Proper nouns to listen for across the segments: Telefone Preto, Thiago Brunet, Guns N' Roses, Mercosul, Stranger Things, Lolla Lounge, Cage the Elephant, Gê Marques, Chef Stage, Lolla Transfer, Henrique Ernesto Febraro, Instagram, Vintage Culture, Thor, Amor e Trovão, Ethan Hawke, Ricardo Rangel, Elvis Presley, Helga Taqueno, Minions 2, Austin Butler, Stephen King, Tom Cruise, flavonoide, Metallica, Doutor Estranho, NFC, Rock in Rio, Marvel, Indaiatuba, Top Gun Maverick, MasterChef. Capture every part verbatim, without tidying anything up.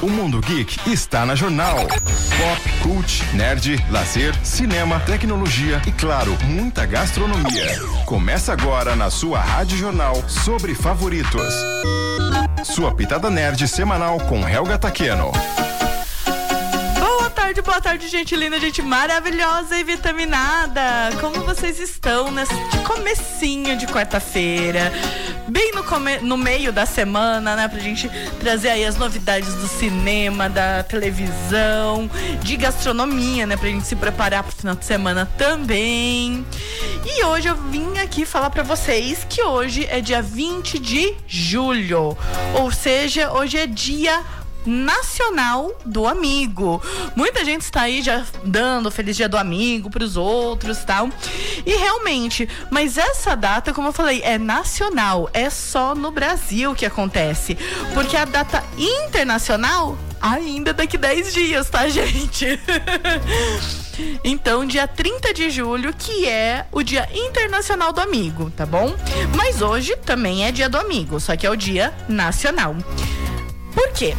O Mundo Geek está na Jornal. Pop, cult, nerd, lazer, cinema, tecnologia e, claro, muita gastronomia. Começa agora na sua Rádio Jornal sobre favoritos. Sua pitada nerd semanal com Helga Taqueno. Boa tarde, boa tarde, gente linda, gente maravilhosa e vitaminada. Como vocês estão nesse comecinho de quarta-feira? Bem no, come... no meio da semana, né? Pra gente trazer aí as novidades do cinema, da televisão, de gastronomia, né? Pra gente se preparar pro final de semana também. E hoje eu vim aqui falar pra vocês que hoje é dia vinte de julho. Ou seja, hoje é dia nacional do amigo. Muita gente está aí já dando feliz dia do amigo para os outros, tal. E realmente, mas essa data, como eu falei, é nacional, é só no Brasil que acontece, porque a data internacional ainda daqui dez dias, tá, gente? Então, dia trinta de julho, que é o Dia Internacional do Amigo, tá bom? Mas hoje também é dia do amigo, só que é o dia nacional. Por quê?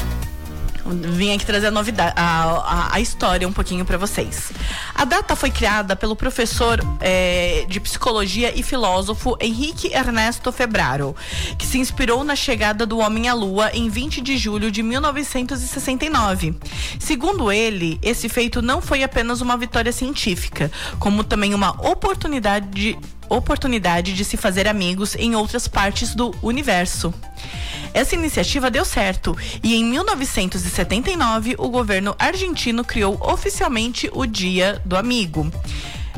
Vim aqui trazer a novidade, a, a, a história um pouquinho para vocês. A data foi criada pelo professor é, de psicologia e filósofo Henrique Ernesto Febraro, que se inspirou na chegada do homem à lua em vinte de julho de mil novecentos e sessenta e nove. Segundo ele, esse feito não foi apenas uma vitória científica, como também uma oportunidade de, oportunidade de se fazer amigos em outras partes do universo. Essa iniciativa deu certo e em mil novecentos e setenta e nove o governo argentino criou oficialmente o Dia do Amigo.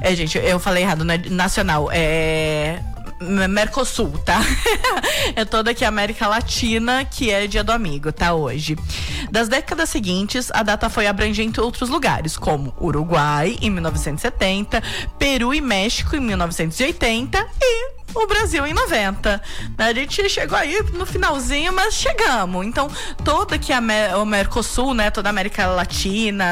É, gente, eu falei errado, né? Nacional, é... Mercosul, tá? É toda aqui a América Latina que é Dia do Amigo, tá, hoje. Das décadas seguintes, a data foi abrangente em outros lugares, como Uruguai, em mil novecentos e setenta, Peru e México, em mil novecentos e oitenta e o Brasil em noventa. A gente chegou aí no finalzinho, mas chegamos. Então, toda aqui a Mer- o Mercosul, né? Toda a América Latina,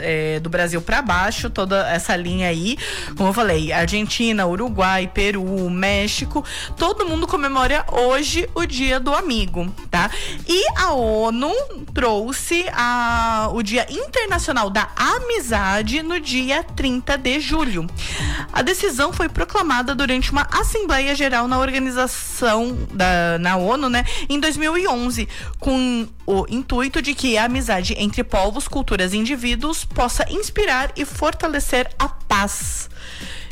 é, do Brasil pra baixo, toda essa linha aí, como eu falei, Argentina, Uruguai, Peru, México, todo mundo comemora hoje o Dia do Amigo, tá? E a ONU trouxe a, o Dia Internacional da Amizade no dia trinta de julho. A decisão foi proclamada durante uma Assembleia Geral na organização da, na ONU, né, em dois mil e onze, com o intuito de que a amizade entre povos, culturas e indivíduos possa inspirar e fortalecer a paz.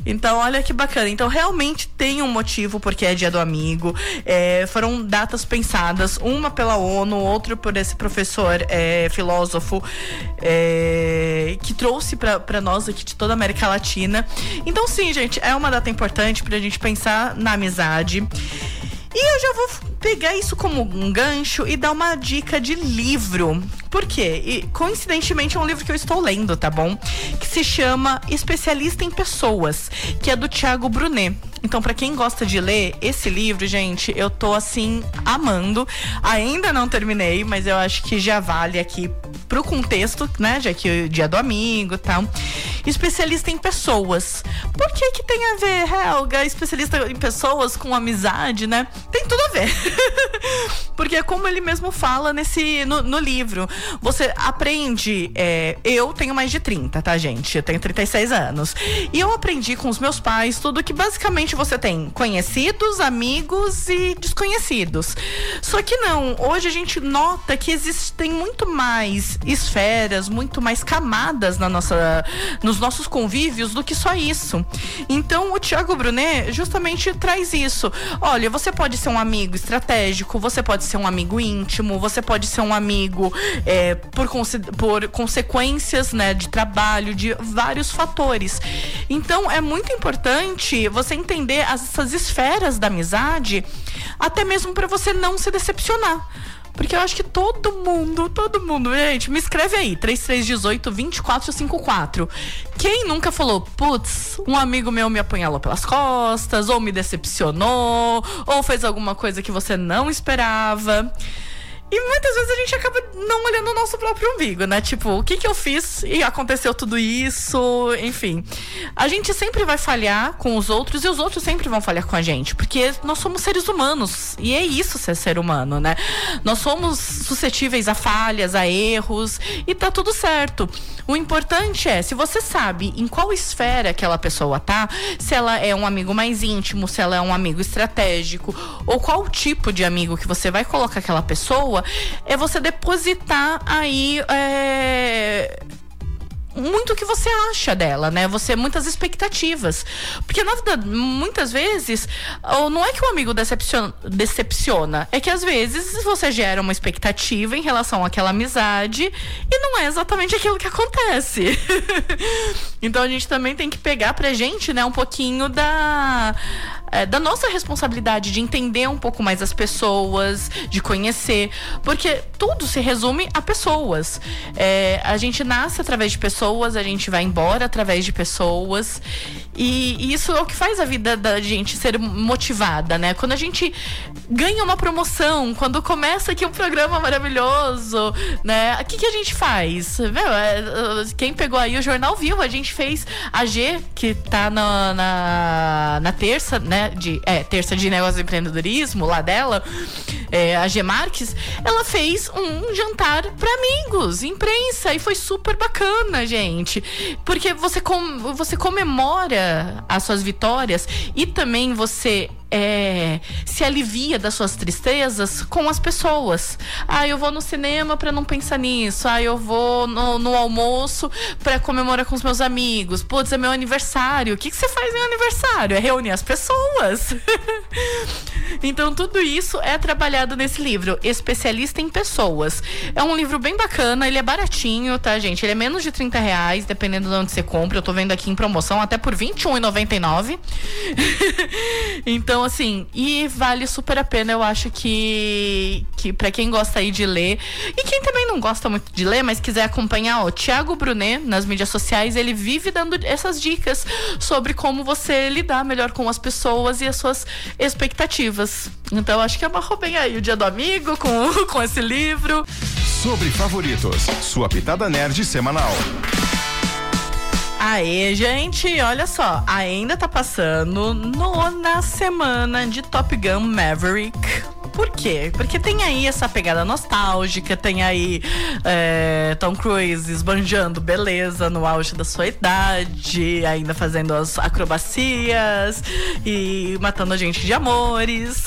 Então, olha que bacana. Então, realmente tem um motivo porque é Dia do Amigo. É, foram datas pensadas, uma pela ONU, outra por esse professor é, filósofo é, que trouxe pra, pra nós aqui de toda a América Latina. Então, sim, gente, é uma data importante pra gente pensar na amizade. E eu já vou pegar isso como um gancho e dar uma dica de livro. Por quê? E, coincidentemente, é um livro que eu estou lendo, tá bom? Que se chama Especialista em Pessoas, que é do Thiago Brunet. Então, pra quem gosta de ler esse livro, gente, eu tô, assim, amando. Ainda não terminei, mas eu acho que já vale aqui pro contexto, né? Já que é Dia do Amigo e tal. Especialista em Pessoas. Por que que tem a ver, Helga, especialista em pessoas com amizade, né? Tem tudo a ver. Porque é como ele mesmo fala nesse, no, no livro. Você aprende... É, eu tenho mais de trinta, tá, gente? Eu tenho trinta e seis anos. E eu aprendi com os meus pais tudo que basicamente você tem. Conhecidos, amigos e desconhecidos. Só que não. Hoje a gente nota que existem muito mais esferas, muito mais camadas na nossa, nos nossos convívios do que só isso. Então, o Thiago Brunet justamente traz isso. Olha, você pode ser um amigo estratégico, você pode ser um amigo íntimo, você pode ser um amigo é, por, conse- por consequências, né, de trabalho, de vários fatores. Então, é muito importante você entender essas esferas da amizade, até mesmo para você não se decepcionar. Porque eu acho que todo mundo, todo mundo, gente, me escreve aí, três três um oito, dois quatro cinco quatro. Quem nunca falou, putz, um amigo meu me apunhalou pelas costas, ou me decepcionou, ou fez alguma coisa que você não esperava. E muitas vezes a gente acaba não olhando o nosso próprio umbigo, né? Tipo, o que que eu fiz e aconteceu tudo isso, enfim. A gente sempre vai falhar com os outros e os outros sempre vão falhar com a gente, porque nós somos seres humanos e é isso ser ser humano, né? Nós somos suscetíveis a falhas, a erros e tá tudo certo. O importante é, se você sabe em qual esfera aquela pessoa tá, se ela é um amigo mais íntimo, se ela é um amigo estratégico ou qual tipo de amigo que você vai colocar aquela pessoa, é você depositar aí é... muito o que você acha dela, né? Você, muitas expectativas. Porque na vida, muitas vezes, não é que o amigo decepciona, decepciona, é que às vezes você gera uma expectativa em relação àquela amizade e não é exatamente aquilo que acontece. Então a gente também tem que pegar pra gente, né, um pouquinho da... É, da nossa responsabilidade de entender um pouco mais as pessoas, de conhecer, porque tudo se resume a pessoas. É, a gente nasce através de pessoas, a gente vai embora através de pessoas, e, e isso é o que faz a vida da gente ser motivada, né? Quando a gente ganha uma promoção, quando começa aqui um programa maravilhoso, né? O que, que a gente faz? Meu, é, quem pegou aí o Jornal Vivo, a gente fez a Gê, que tá na, na, na terça, né? De, é, terça de negócio de empreendedorismo lá dela, é, a Gê Marques, ela fez um jantar para amigos, imprensa, e foi super bacana, gente, porque você, com, você comemora as suas vitórias e também você é, se alivia das suas tristezas com as pessoas. Ah, eu vou no cinema pra não pensar nisso. Ah, eu vou no, no almoço pra comemorar com os meus amigos. Putz, é meu aniversário. O que, que você faz no aniversário? É reunir as pessoas. Então tudo isso é trabalhado nesse livro, Especialista em Pessoas. É um livro bem bacana, ele é baratinho, tá, gente? Ele é menos de trinta reais, dependendo de onde você compra. Eu tô vendo aqui em promoção, até por vinte e um reais e noventa e nove centavos. Então, assim, e vale super a pena. Eu acho que, que pra quem gosta aí de ler, e quem também não gosta muito de ler, mas quiser acompanhar, ó, Thiago Brunet, nas mídias sociais, ele vive dando essas dicas sobre como você lidar melhor com as pessoas e as suas expectativas. Então acho que amarrou bem aí o dia do amigo com, com esse livro. Sobre favoritos, sua pitada nerd semanal. Aê, gente, olha só, ainda tá passando nona semana de Top Gun Maverick. Por quê? Porque tem aí essa pegada nostálgica, tem aí é, Tom Cruise esbanjando beleza no auge da sua idade, ainda fazendo as acrobacias e matando a gente de amores.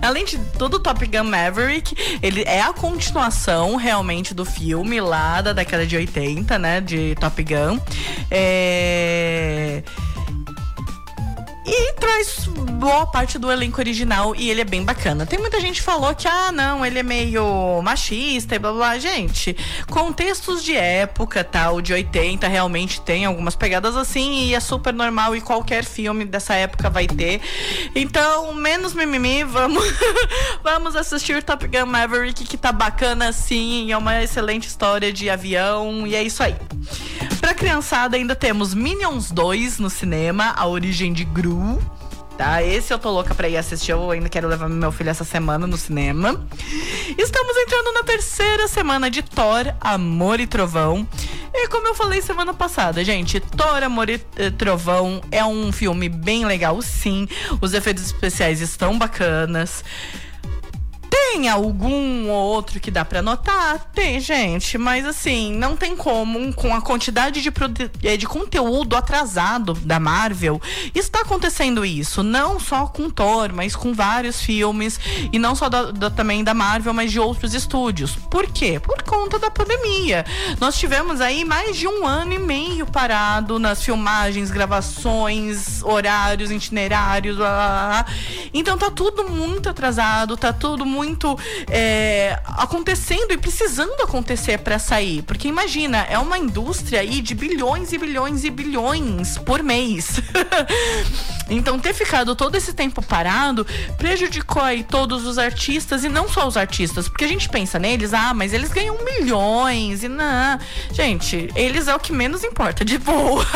Além de todo, Top Gun Maverick, ele é a continuação realmente do filme lá da década de oitenta, né, de Top Gun. É... E traz boa parte do elenco original e ele é bem bacana. Tem muita gente que falou que, ah, não, ele é meio machista e blá, blá. Gente, contextos de época, tal, de oitenta, realmente tem algumas pegadas assim e é super normal e qualquer filme dessa época vai ter. Então, menos mimimi, vamos, vamos assistir Top Gun Maverick, que tá bacana sim, é uma excelente história de avião e é isso aí. Pra criançada ainda temos Minions dois no cinema, A Origem de Gru, tá? Esse eu tô louca pra ir assistir, eu ainda quero levar meu filho essa semana no cinema. Estamos entrando na terceira semana de Thor, Amor e Trovão. E como eu falei semana passada, gente, Thor, Amor e Trovão é um filme bem legal, sim. Os efeitos especiais estão bacanas. Tem algum ou outro que dá pra notar? Tem, gente, mas assim, não tem como, com a quantidade de, produ- de conteúdo atrasado da Marvel, está acontecendo isso, não só com Thor, mas com vários filmes, e não só da, da, também da Marvel, mas de outros estúdios. Por quê? Por conta da pandemia. Nós tivemos aí mais de um ano e meio parado nas filmagens, gravações, horários, itinerários, blá, blá, blá. Então tá tudo muito atrasado, tá tudo muito É, acontecendo e precisando acontecer para sair, porque imagina, é uma indústria aí de bilhões e bilhões e bilhões por mês. Então ter ficado todo esse tempo parado prejudicou aí todos os artistas, e não só os artistas, porque a gente pensa neles, ah, mas eles ganham milhões e não. Gente, eles é o que menos importa, de boa.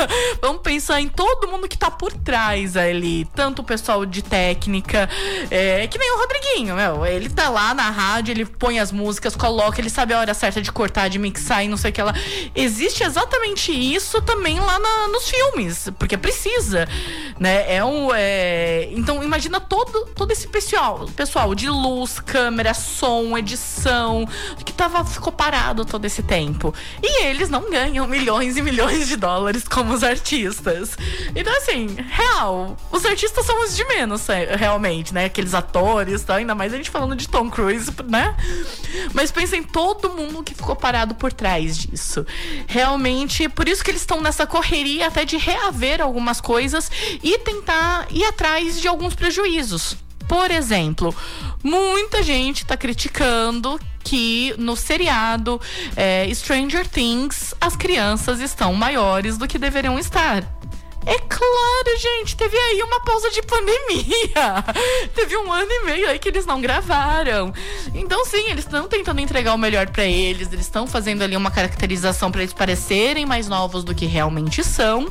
Vamos pensar em todo mundo que tá por trás ali, tanto o pessoal de técnica, é, que nem o Rodriguinho, meu, ele tá lá na rádio, ele põe as músicas, coloca, ele sabe a hora certa de cortar, de mixar e não sei o que lá. Existe exatamente isso também lá na, nos filmes, porque precisa, né? É um, é... Então imagina todo, todo esse pessoal, pessoal de luz, câmera, som, edição, que tava, ficou parado todo esse tempo. E eles não ganham milhões e milhões de dólares como os artistas. Então assim, real, os artistas são os de menos, realmente, né? Aqueles atores, tá? Ainda mais a gente falando de Tom Cruise, né? Mas pensa em todo mundo que ficou parado por trás disso. Realmente, por isso que eles estão nessa correria até de reaver algumas coisas e tentar ir atrás de alguns prejuízos. Por exemplo, muita gente tá criticando que no seriado é, Stranger Things as crianças estão maiores do que deveriam estar. É claro, gente, teve aí uma pausa de pandemia. Teve um ano e meio aí que eles não gravaram. Então, sim, eles estão tentando entregar o melhor pra eles. Eles estão fazendo ali uma caracterização pra eles parecerem mais novos do que realmente são.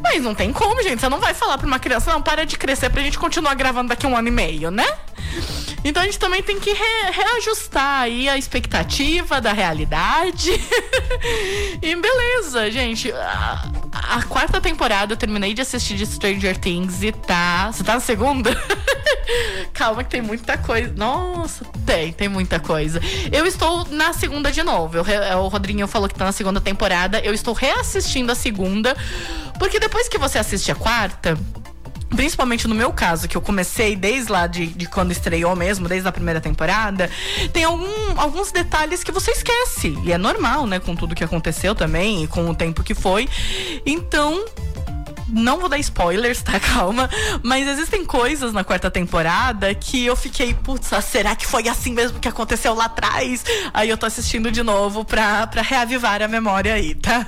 Mas não tem como, gente. Você não vai falar pra uma criança, não, para de crescer pra gente continuar gravando daqui um ano e meio, né? Então a gente também tem que re- reajustar aí a expectativa da realidade. E beleza, gente. A, a quarta temporada eu terminei de assistir de Stranger Things e tá... Você tá na segunda? Calma que tem muita coisa. Nossa, tem, tem muita coisa. Eu estou na segunda de novo. Eu, o Rodriguinho falou que tá na segunda temporada. Eu estou reassistindo a segunda, porque depois que você assiste a quarta... Principalmente no meu caso, que eu comecei desde lá de, de quando estreou mesmo, desde a primeira temporada, tem algum, alguns detalhes que você esquece. E é normal, né? Com tudo que aconteceu também e com o tempo que foi. Então... Não vou dar spoilers, tá? Calma. Mas existem coisas na quarta temporada que eu fiquei, putz, ah, será que foi assim mesmo que aconteceu lá atrás? Aí eu tô assistindo de novo pra, pra reavivar a memória aí, tá?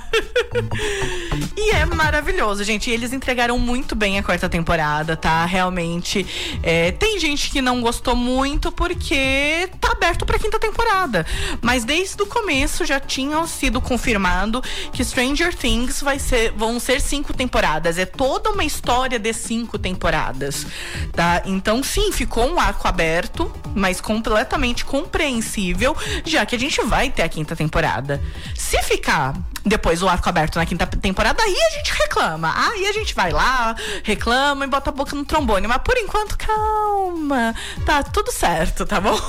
E é maravilhoso, gente. Eles entregaram muito bem a quarta temporada, tá? Realmente. É, tem gente que não gostou muito porque tá aberto pra quinta temporada. Mas desde o começo já tinha sido confirmado que Stranger Things vai ser, vão ser cinco temporadas. É toda uma história de cinco temporadas, tá? Então, sim, ficou um arco aberto, mas completamente compreensível, já que a gente vai ter a quinta temporada. Se ficar depois o arco aberto na quinta temporada, aí a gente reclama. Aí a gente vai lá, reclama e bota a boca no trombone. Mas, por enquanto, calma. Tá tudo certo, tá bom?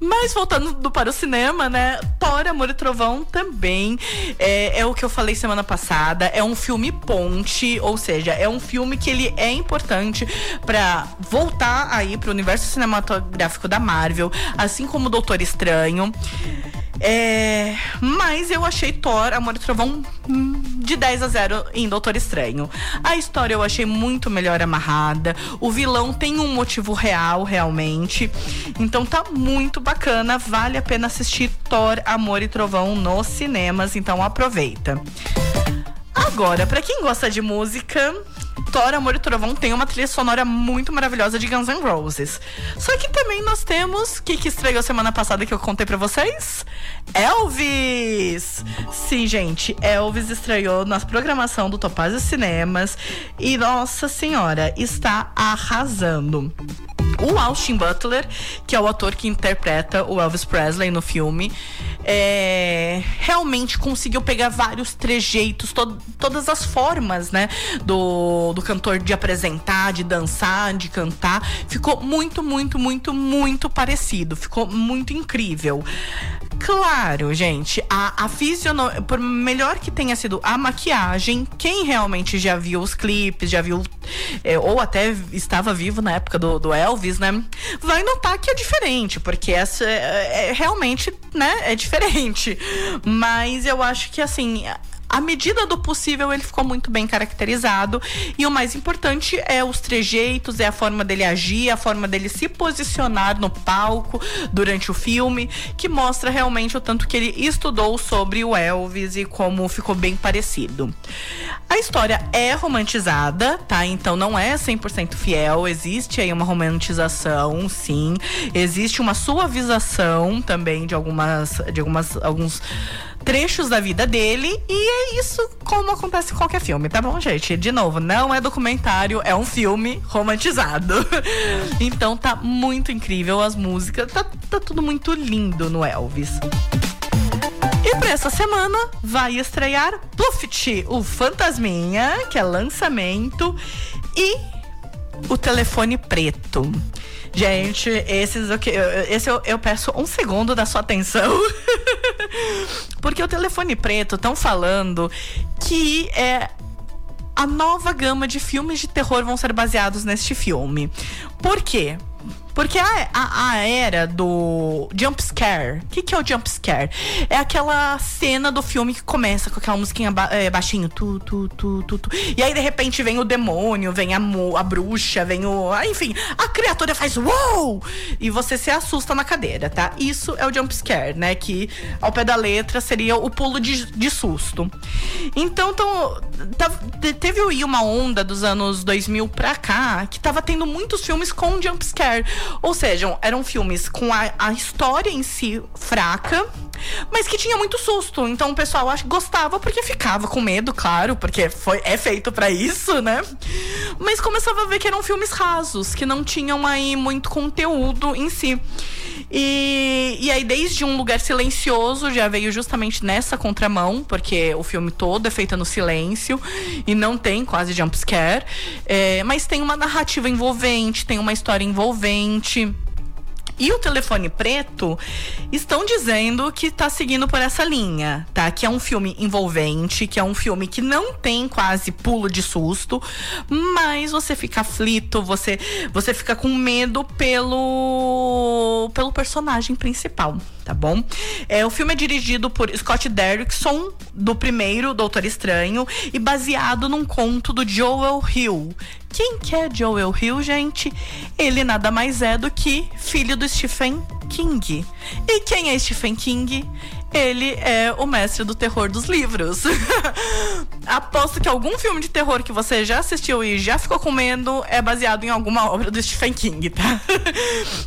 Mas, voltando do, para o cinema, né? Thor, Amor e Trovão também é, é o que eu falei semana passada. É um filme ponte, ou seja, é um filme que ele é importante para voltar aí pro universo cinematográfico da Marvel, assim como o Doutor Estranho. É, mas eu achei Thor, Amor e Trovão de dez a zero em Doutor Estranho. A história eu achei muito melhor amarrada. O vilão tem um motivo real, realmente. Então tá muito bacana. Vale a pena assistir Thor, Amor e Trovão nos cinemas. Então aproveita. Agora, pra quem gosta de música... Thor, Amor e Trovão tem uma trilha sonora muito maravilhosa de Guns N' Roses. Só que também nós temos, que que estreou semana passada que eu contei pra vocês? Elvis! Sim, gente, Elvis estreou na programação do Topazio Cinemas e, nossa senhora, está arrasando. O Austin Butler, que é o ator que interpreta o Elvis Presley no filme, é, realmente conseguiu pegar vários trejeitos, to- todas as formas, né, do, do cantor de apresentar, de dançar, de cantar. Ficou muito, muito, muito, muito parecido. Ficou muito incrível. Claro, gente, a, a fisionomia, por melhor que tenha sido a maquiagem, quem realmente já viu os clipes, já viu, é, ou até estava vivo na época do, do Elvis, né, vai notar que é diferente, porque essa é, é, é realmente, né, é diferente. Mas eu acho que, assim, à medida do possível, ele ficou muito bem caracterizado. E o mais importante é os trejeitos, é a forma dele agir, a forma dele se posicionar no palco durante o filme, que mostra realmente o tanto que ele estudou sobre o Elvis e como ficou bem parecido. A história é romantizada, tá? Então não é cem por cento fiel, existe aí uma romantização, sim. Existe uma suavização também de algumas, de algumas, alguns... trechos da vida dele, e é isso como acontece em qualquer filme, tá bom, gente? De novo, não é documentário, é um filme romantizado. Então tá muito incrível as músicas, tá, tá tudo muito lindo no Elvis. E pra essa semana vai estrear Pluft, o Fantasminha, que é lançamento, e o Telefone Preto. Gente, esses eu, esse eu, eu peço um segundo da sua atenção. Porque o Telefone Preto estão falando que é, a nova gama de filmes de terror vão ser baseados neste filme. Por quê? Porque a, a, a era do jump scare. O que, que é o jump scare? É aquela cena do filme que começa com aquela musiquinha ba, é, baixinho. Tu, tu, tu, tu, tu. E aí, de repente, vem o demônio, vem a, a bruxa, vem o... Enfim, a criatura faz uou! E você se assusta na cadeira, tá? Isso é o jump scare, né? Que, ao pé da letra, seria o pulo de, de susto. Então, tão, tá, teve aí uma onda dos anos dois mil pra cá que tava tendo muitos filmes com jump scare. Ou seja, eram filmes com a, a história em si fraca, mas que tinha muito susto. Então o pessoal acho, gostava porque ficava com medo, claro, porque foi, é feito pra isso, né? Mas começava a ver que eram filmes rasos, que não tinham aí muito conteúdo em si. E, e aí, desde Um Lugar Silencioso, já veio justamente nessa contramão, porque o filme todo é feito no silêncio e não tem quase jumpscare. É, mas tem uma narrativa envolvente, tem uma história envolvente. E o Telefone Preto estão dizendo que tá seguindo por essa linha, tá? Que é um filme envolvente, que é um filme que não tem quase pulo de susto, mas você fica aflito, você, você fica com medo pelo, pelo personagem principal, tá bom? É, o filme é dirigido por Scott Derrickson, do primeiro Doutor Estranho, e baseado num conto do Joel Hill. Quem que é Joel Hill, gente? Ele nada mais é do que filho do Stephen King. E quem é Stephen King? Ele é o mestre do terror dos livros. Aposto que algum filme de terror que você já assistiu e já ficou com medo é baseado em alguma obra do Stephen King, tá?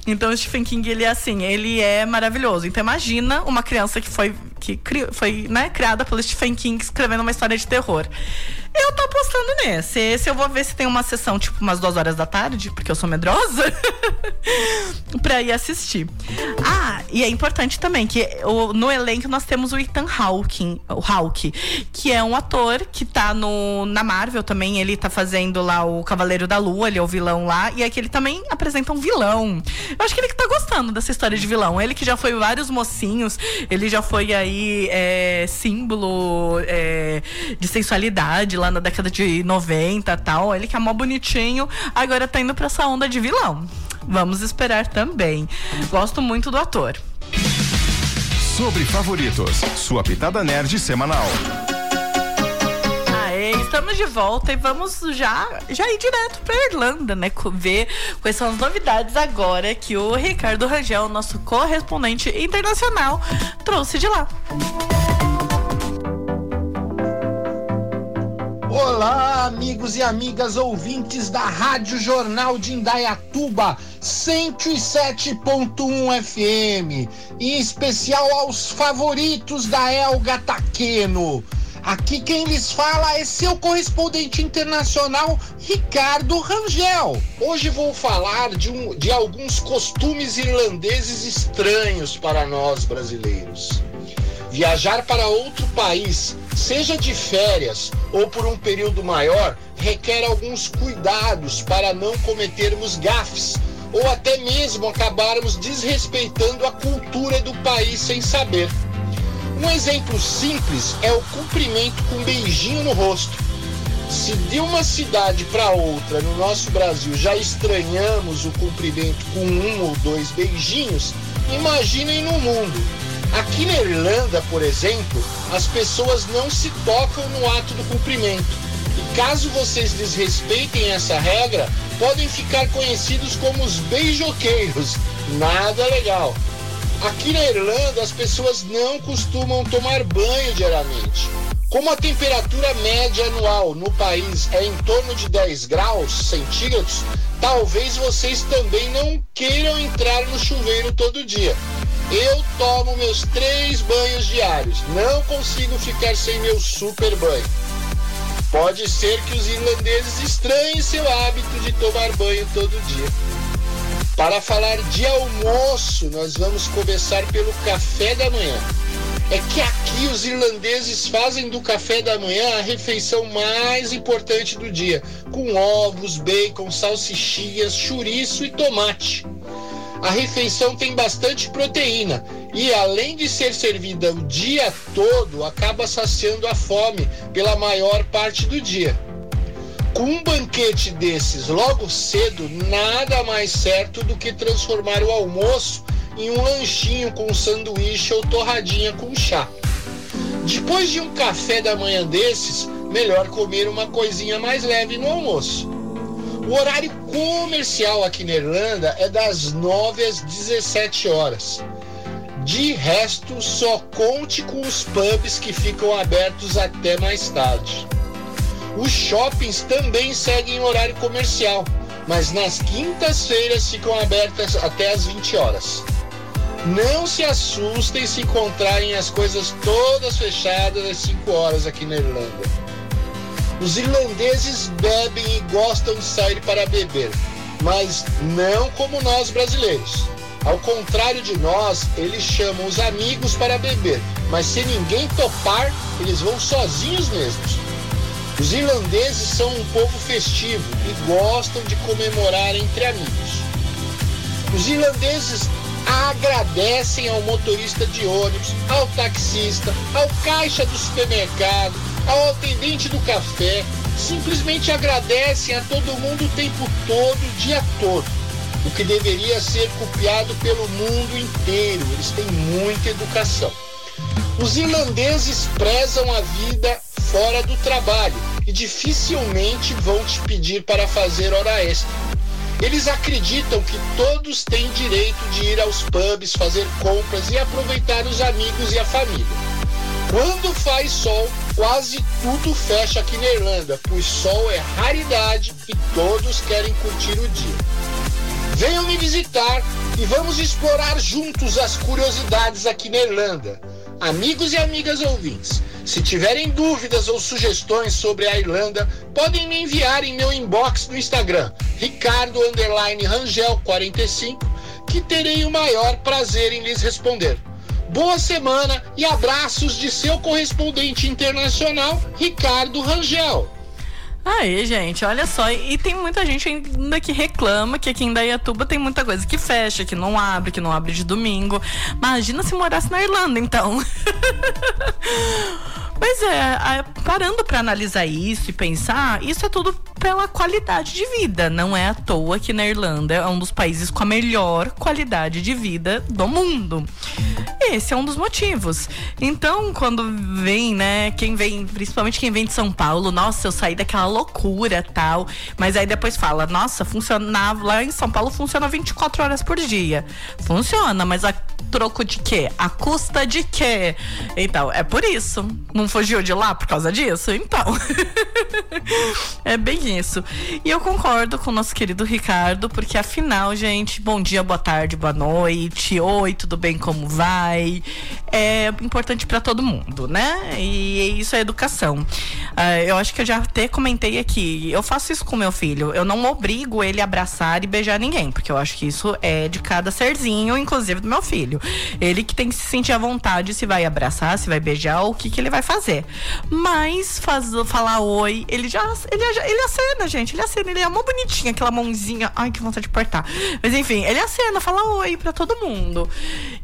Então o Stephen King, ele é assim, ele é maravilhoso. Então imagina uma criança que foi, que cri, foi né, criada pelo Stephen King escrevendo uma história de terror. Eu tô apostando nesse. Esse eu vou ver se tem uma sessão, tipo, umas duas horas da tarde, porque eu sou medrosa, pra ir assistir. Ah, e é importante também que no elenco nós temos o Ethan Hawke, o Hawke, que é um ator que tá no, na Marvel também. Ele tá fazendo lá o Cavaleiro da Lua, ele é o vilão lá. E aqui ele também apresenta um vilão. Eu acho que ele que tá gostando dessa história de vilão. Ele que já foi vários mocinhos, ele já foi aí é, símbolo é, de sensualidade lá na década de noventa e tal. Ele que é mó bonitinho, agora tá indo pra essa onda de vilão. Vamos esperar também. Gosto muito do ator. Sobre favoritos, sua pitada nerd semanal. Estamos de volta e vamos já, já ir direto pra Irlanda, né? Ver quais são as novidades agora que o Ricardo Rangel, nosso correspondente internacional, trouxe de lá. Olá, amigos e amigas ouvintes da Rádio Jornal de Indaiatuba, cento e sete ponto um F M, em especial aos favoritos da Helga Taqueno. Aqui quem lhes fala é seu correspondente internacional, Ricardo Rangel. Hoje vou falar de, um, de alguns costumes irlandeses estranhos para nós brasileiros. Viajar para outro país, seja de férias ou por um período maior, requer alguns cuidados para não cometermos gafes ou até mesmo acabarmos desrespeitando a cultura do país sem saber. Um exemplo simples é o cumprimento com um beijinho no rosto. Se de uma cidade para outra no nosso Brasil já estranhamos o cumprimento com um ou dois beijinhos, imaginem no mundo. Aqui na Irlanda, por exemplo, as pessoas não se tocam no ato do cumprimento. E caso vocês desrespeitem essa regra, podem ficar conhecidos como os beijoqueiros. Nada legal. Aqui na Irlanda, as pessoas não costumam tomar banho diariamente. Como a temperatura média anual no país é em torno de dez graus centígrados, talvez vocês também não queiram entrar no chuveiro todo dia. Eu tomo meus três banhos diários, não consigo ficar sem meu super banho. Pode ser que os irlandeses estranhem seu hábito de tomar banho todo dia. Para falar de almoço, nós vamos começar pelo café da manhã. É que aqui os irlandeses fazem do café da manhã a refeição mais importante do dia, com ovos, bacon, salsichinhas, chouriço e tomate. A refeição tem bastante proteína e, além de ser servida o dia todo, acaba saciando a fome pela maior parte do dia. Com um banquete desses logo cedo, nada mais certo do que transformar o almoço em um lanchinho com sanduíche ou torradinha com chá. Depois de um café da manhã desses, melhor comer uma coisinha mais leve no almoço. O horário comercial aqui na Irlanda é das nove às dezessete horas. De resto, só conte com os pubs que ficam abertos até mais tarde. Os shoppings também seguem horário comercial, mas nas quintas-feiras ficam abertas até as vinte horas. Não se assustem se encontrarem as coisas todas fechadas às cinco horas aqui na Irlanda. Os irlandeses bebem e gostam de sair para beber, mas não como nós brasileiros. Ao contrário de nós, eles chamam os amigos para beber, mas se ninguém topar, eles vão sozinhos mesmos. Os irlandeses são um povo festivo e gostam de comemorar entre amigos. Os irlandeses agradecem ao motorista de ônibus, ao taxista, ao caixa do supermercado, ao atendente do café, simplesmente agradecem a todo mundo o tempo todo, o dia todo, o que deveria ser copiado pelo mundo inteiro. Eles têm muita educação. Os irlandeses prezam a vida fora do trabalho e dificilmente vão te pedir para fazer hora extra. Eles acreditam que todos têm direito de ir aos pubs, fazer compras e aproveitar os amigos e a família. Quando faz sol, quase tudo fecha aqui na Irlanda, pois sol é raridade e todos querem curtir o dia. Venham me visitar e vamos explorar juntos as curiosidades aqui na Irlanda. Amigos e amigas ouvintes, se tiverem dúvidas ou sugestões sobre a Irlanda, podem me enviar em meu inbox no Instagram, Ricardo Rangel quarenta e cinco, que terei o maior prazer em lhes responder. Boa semana e abraços de seu correspondente internacional, Ricardo Rangel. Aí, gente, olha só, e tem muita gente ainda que reclama que aqui em Indaiatuba tem muita coisa que fecha, que não abre, que não abre de domingo. Imagina se morasse na Irlanda, então. Pois é, parando para analisar isso e pensar, isso é tudo pela qualidade de vida. Não é à toa que na Irlanda é um dos países com a melhor qualidade de vida do mundo. Esse é um dos motivos. Então, quando vem, né, quem vem, principalmente quem vem de São Paulo, nossa, eu saí daquela loucura tal, mas aí depois fala, nossa, funcionava, lá em São Paulo funciona vinte e quatro horas por dia. Funciona, mas a troco de quê? A custa de quê? Então, é por isso. Não fugiu de lá por causa disso? Então. É bem isso. E eu concordo com o nosso querido Ricardo, porque afinal, gente, bom dia, boa tarde, boa noite. Oi, tudo bem? Como vai? É importante pra todo mundo, né? E isso é educação. Uh, eu acho que eu já até comentei aqui. Eu faço isso com meu filho. Eu não obrigo ele a abraçar e beijar ninguém, porque eu acho que isso é de cada serzinho, inclusive do meu filho. Ele que tem que se sentir à vontade se vai abraçar, se vai beijar, o que que ele vai fazer. Mas faz, falar oi, ele já ele, ele acena, gente, ele acena, ele é mó bonitinho, aquela mãozinha, ai que vontade de apertar. Mas enfim, ele acena, fala oi pra todo mundo.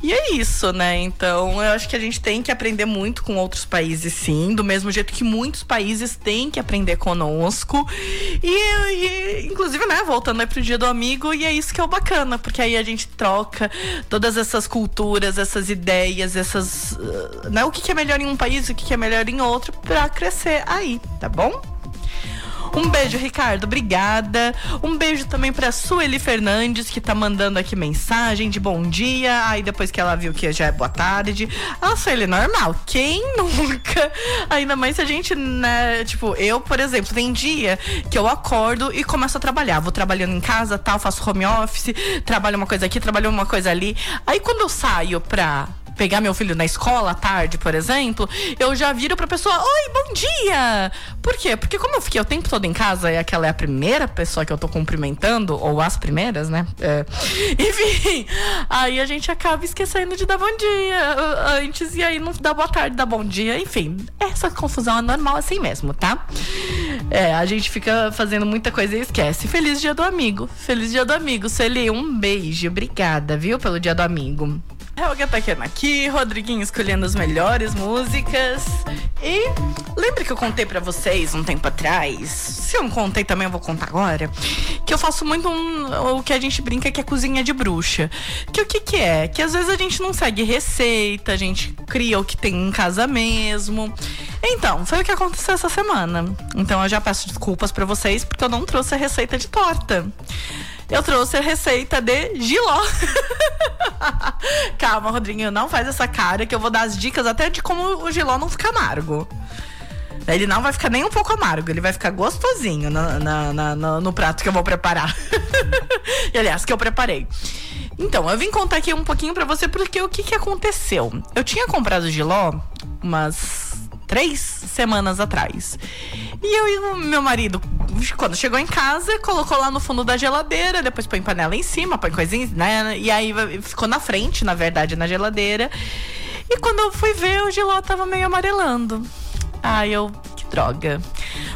E é isso, né? Então eu acho que a gente tem que aprender muito com outros países, sim, do mesmo jeito que muitos países países têm que aprender conosco. E, e inclusive, né, voltando aí pro Dia do Amigo, e é isso que é o bacana, porque aí a gente troca todas essas culturas, essas ideias, essas, né, o que que é melhor em um país, o que que é melhor em outro, pra crescer aí, tá bom? Um beijo, Ricardo, obrigada. Um beijo também pra Sueli Fernandes, que tá mandando aqui mensagem de bom dia. Aí depois que ela viu que já é boa tarde. Ah, Sueli, normal, quem nunca? Ainda mais se a gente, né, tipo, eu, por exemplo, tem dia que eu acordo e começo a trabalhar. Vou trabalhando em casa, tal, faço home office, trabalho uma coisa aqui, trabalho uma coisa ali. Aí quando eu saio pra pegar meu filho na escola à tarde, por exemplo, eu já viro pra pessoa, oi, bom dia! Por quê? Porque como eu fiquei o tempo todo em casa e aquela é a primeira pessoa que eu tô cumprimentando, ou as primeiras, né? É. Enfim, aí a gente acaba esquecendo de dar bom dia antes, e aí não dá boa tarde, dá bom dia, enfim. Essa confusão é normal assim mesmo, tá? É, a gente fica fazendo muita coisa e esquece. Feliz Dia do Amigo, feliz Dia do Amigo, Celi, um beijo, obrigada, viu, pelo Dia do Amigo. Helga Taqueno aqui, Rodriguinho escolhendo as melhores músicas. E lembra que eu contei pra vocês um tempo atrás? Se eu não contei também, eu vou contar agora. Que eu faço muito um, o que a gente brinca que é cozinha de bruxa. Que o que que é? Que às vezes a gente não segue receita, a gente cria o que tem em casa mesmo. Então, foi o que aconteceu essa semana. Então eu já peço desculpas pra vocês, porque eu não trouxe a receita de torta. Eu trouxe a receita de giló. Calma, Rodriguinho, não faz essa cara que eu vou dar as dicas até de como o giló não fica amargo. Ele não vai ficar nem um pouco amargo, ele vai ficar gostosinho na, na, na, no, no prato que eu vou preparar. E, aliás, que eu preparei. Então, eu vim contar aqui um pouquinho pra você porque o que, que aconteceu. Eu tinha comprado giló umas três semanas atrás. E eu e o meu marido, quando chegou em casa, colocou lá no fundo da geladeira, depois põe panela em cima, põe coisinhas, né? E aí ficou na frente, na verdade, na geladeira. E quando eu fui ver, o giló tava meio amarelando. Ai, eu... que droga.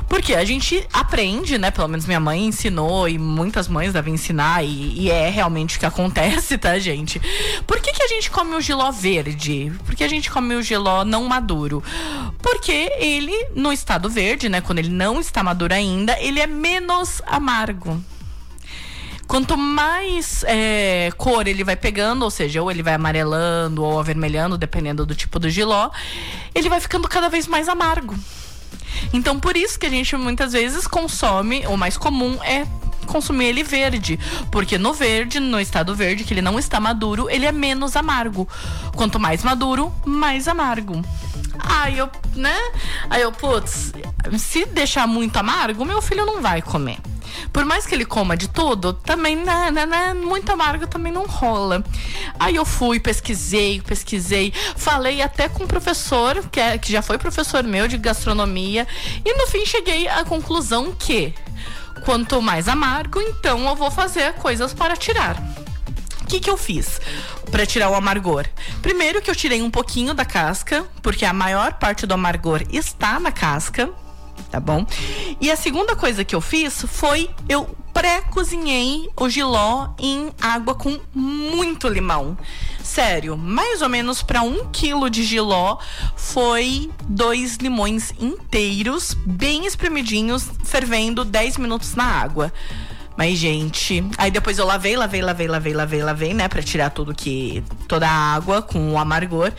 Porque a gente aprende, né? Pelo menos minha mãe ensinou e muitas mães devem ensinar e, e é realmente o que acontece, tá, gente? Por que que a gente come o giló verde? Por que a gente come o giló não maduro? Porque ele, no estado verde, né? Quando ele não está maduro ainda, ele é menos amargo. Quanto mais é, cor ele vai pegando, ou seja, ou ele vai amarelando ou avermelhando, dependendo do tipo do giló, ele vai ficando cada vez mais amargo. Então, por isso que a gente muitas vezes consome, o mais comum é consumir ele verde. Porque no verde, no estado verde, que ele não está maduro, ele é menos amargo. Quanto mais maduro, mais amargo. Aí eu, né? Aí eu, putz, se deixar muito amargo, meu filho não vai comer. Por mais que ele coma de tudo, também, né, né, né, muito amargo também não rola. Aí eu fui, pesquisei, pesquisei, falei até com um professor, que, é, que já foi professor meu de gastronomia, e no fim cheguei à conclusão que quanto mais amargo, então eu vou fazer coisas para tirar. O que que eu fiz para tirar o amargor? Primeiro que eu tirei um pouquinho da casca, porque a maior parte do amargor está na casca. Tá bom? E a segunda coisa que eu fiz foi eu pré-cozinhei o giló em água com muito limão. Sério, mais ou menos para um quilo de giló foi dois limões inteiros, bem espremidinhos, fervendo dez minutos na água. Mas, gente, aí depois eu lavei, lavei, lavei, lavei, lavei, lavei, né? Pra tirar tudo que... toda a água com o amargor.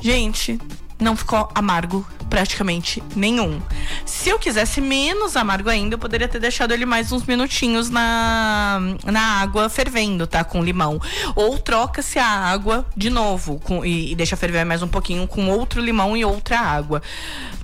Gente, não ficou amargo praticamente nenhum. Se eu quisesse menos amargo ainda, eu poderia ter deixado ele mais uns minutinhos na, na água fervendo, tá? Com limão. Ou troca-se a água de novo com, e, e deixa ferver mais um pouquinho com outro limão e outra água.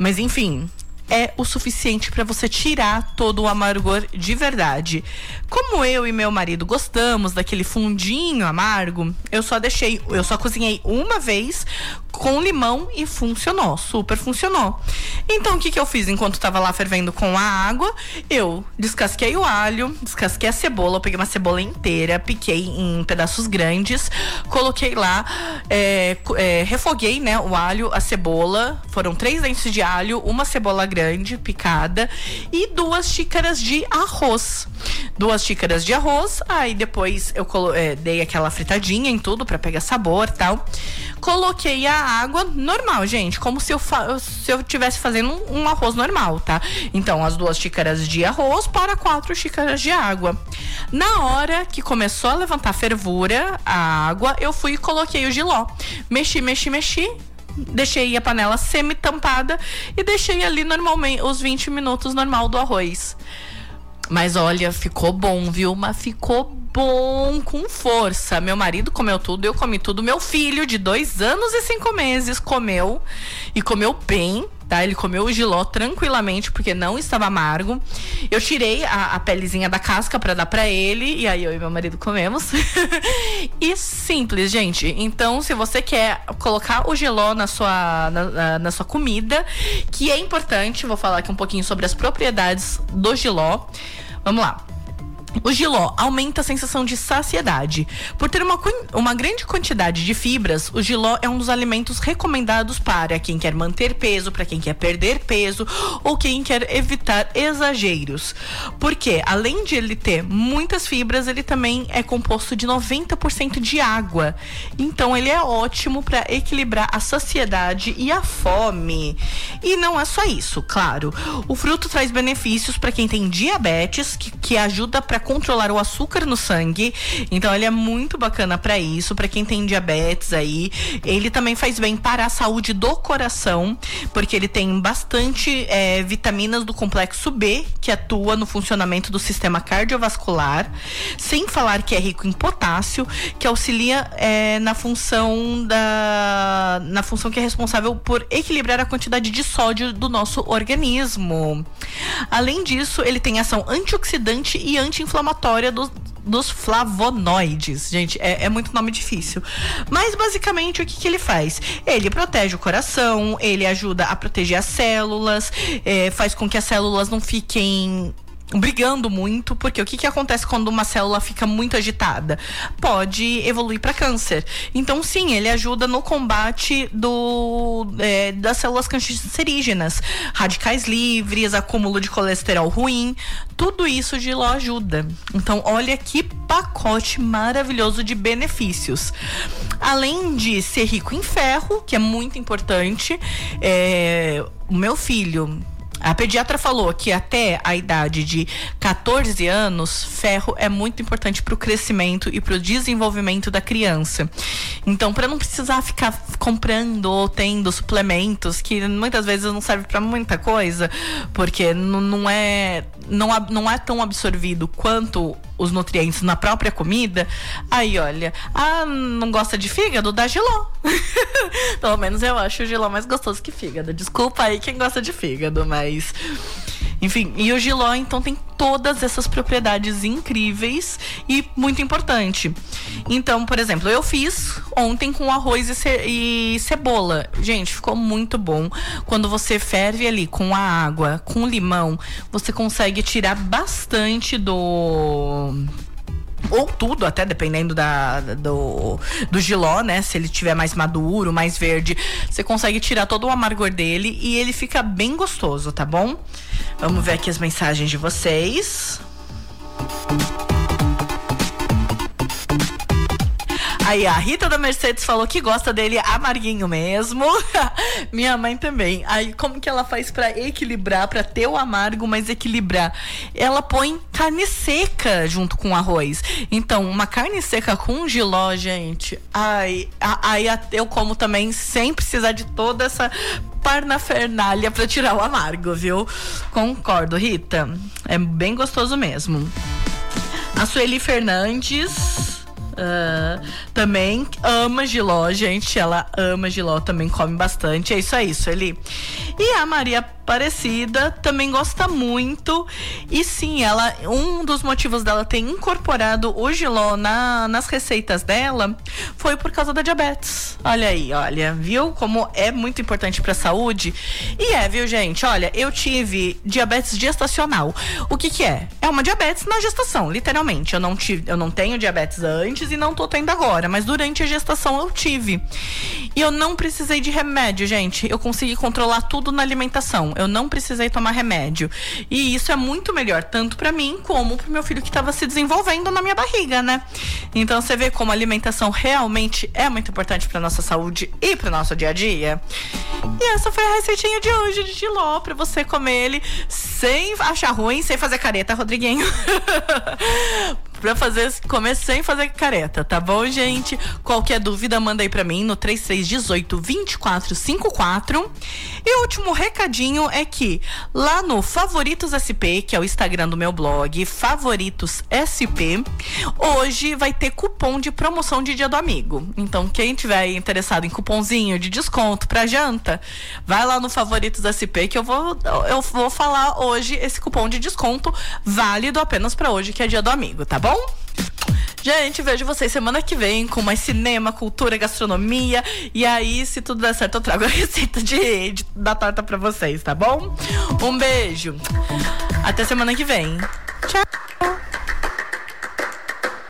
Mas enfim, é o suficiente para você tirar todo o amargor de verdade. Como eu e meu marido gostamos daquele fundinho amargo, eu só deixei, eu só cozinhei uma vez com limão e funcionou, super funcionou. Então o que que eu fiz enquanto estava lá fervendo com a água? Eu descasquei o alho, descasquei a cebola, eu peguei uma cebola inteira, piquei em pedaços grandes, coloquei lá, é, é, refoguei, né, o alho, a cebola, foram três dentes de alho, uma cebola grande, picada, e duas xícaras de arroz. duas xícaras de arroz. Aí depois eu colo- é, dei aquela fritadinha em tudo pra pegar sabor e tal. Coloquei a água normal, gente, como se eu fa- se eu estivesse fazendo um, um arroz normal, tá? Então, as duas xícaras de arroz para quatro xícaras de água. Na hora que começou a levantar a fervura, a água, eu fui e coloquei o jiló. Mexi, mexi, mexi. Deixei a panela semi-tampada e deixei ali normalmente os vinte minutos normal do arroz. Mas olha, ficou bom, viu? Mas ficou bom com força. Meu marido comeu tudo, eu comi tudo. Meu filho de dois anos e cinco meses comeu e comeu bem, tá? Ele comeu o jiló tranquilamente porque não estava amargo. Eu tirei a, a pelezinha da casca pra dar pra ele e aí eu e meu marido comemos. E simples, gente. Então, se você quer colocar o jiló na sua, na, na, na sua comida, que é importante, vou falar aqui um pouquinho sobre as propriedades do jiló. Vamos lá. O jiló aumenta a sensação de saciedade. Por ter uma, uma grande quantidade de fibras, o jiló é um dos alimentos recomendados para quem quer manter peso, para quem quer perder peso ou quem quer evitar exageros. Porque, além de ele ter muitas fibras, ele também é composto de noventa por cento de água. Então, ele é ótimo para equilibrar a saciedade e a fome. E não é só isso, claro. O fruto traz benefícios para quem tem diabetes, que, que ajuda para controlar o açúcar no sangue. Então ele é muito bacana pra isso, pra quem tem diabetes aí. Ele também faz bem para a saúde do coração, porque ele tem bastante é, vitaminas do complexo B, que atua no funcionamento do sistema cardiovascular, sem falar que é rico em potássio, que auxilia é, na função da na função que é responsável por equilibrar a quantidade de sódio do nosso organismo. Além disso, ele tem ação antioxidante e anti-inflamatória inflamatória do, dos flavonoides. Gente, é, é muito nome difícil. Mas, basicamente, o que, que ele faz? Ele protege o coração, ele ajuda a proteger as células, é, faz com que as células não fiquem brigando muito, porque o que, que acontece quando uma célula fica muito agitada? Pode evoluir para câncer. Então, sim, ele ajuda no combate do, é, das células cancerígenas, radicais livres, acúmulo de colesterol ruim, tudo isso de lá ajuda. Então, olha que pacote maravilhoso de benefícios. Além de ser rico em ferro, que é muito importante, é, o meu filho... A pediatra falou que até a idade de catorze anos, ferro é muito importante para o crescimento e para o desenvolvimento da criança. Então, para não precisar ficar comprando ou tendo suplementos que muitas vezes não servem para muita coisa, porque não, não, é, não, não é tão absorvido quanto os nutrientes na própria comida. Aí, olha, ah, não gosta de fígado? Dá jiló. Pelo menos eu acho o jiló mais gostoso que fígado. Desculpa aí quem gosta de fígado, mas... Enfim, e o jiló, então, tem todas essas propriedades incríveis e muito importante. Então, por exemplo, eu fiz ontem com arroz e, ce- e cebola. Gente, ficou muito bom. Quando você ferve ali com a água, com limão, você consegue tirar bastante do... ou tudo, até dependendo da, do, do jiló, né? Se ele tiver mais maduro, mais verde, você consegue tirar todo o amargor dele e ele fica bem gostoso, tá bom? Vamos ver aqui as mensagens de vocês. Aí a Rita da Mercedes falou que gosta dele amarguinho mesmo. Minha mãe também. Aí como que ela faz pra equilibrar, pra ter o amargo, mas equilibrar? Ela põe carne seca junto com arroz. Então, uma carne seca com jiló, gente. Ai, aí eu como também sem precisar de toda essa parnafernália pra tirar o amargo, viu? Concordo, Rita. É bem gostoso mesmo. A Sueli Fernandes... Uh, também ama jiló, gente. Ela ama jiló, também come bastante. É isso aí, Sueli. E a Maria Aparecida também gosta muito. E sim, ela, um dos motivos dela ter incorporado o jiló na, nas receitas dela foi por causa da diabetes. Olha aí, olha, viu como é muito importante pra saúde? E é, viu, gente? Olha, eu tive diabetes gestacional. O que que é? É uma diabetes na gestação, literalmente. Eu não tive, eu não tenho diabetes antes e não tô tendo agora, mas durante a gestação eu tive. E eu não precisei de remédio, gente. Eu consegui controlar tudo na alimentação. eu não precisei tomar remédio. E isso é muito melhor, tanto para mim como pro meu filho que estava se desenvolvendo na minha barriga, né? Então você vê como a alimentação realmente é muito importante pra nossa saúde e pro nosso dia a dia. E essa foi a receitinha de hoje de jiló, pra você comer ele sem achar ruim, sem fazer careta, Rodriguinho. Pra fazer, comer sem fazer careta, tá bom, gente? Qualquer dúvida, manda aí pra mim no três três um oito, dois quatro cinco quatro. E o último recadinho é que lá no Favoritos S P, que é o Instagram do meu blog, Favoritos S P, hoje vai ter cupom de promoção de Dia do Amigo. Então, quem tiver interessado em cupomzinho de desconto pra janta, vai lá no Favoritos S P, que eu vou, eu vou falar hoje esse cupom de desconto válido apenas pra hoje, que é Dia do Amigo, tá bom? Bom? Gente, vejo vocês semana que vem com mais cinema, cultura, gastronomia. E aí, se tudo der certo, eu trago a receita de, de, da torta pra vocês, tá bom? Um beijo. Até semana que vem. Tchau.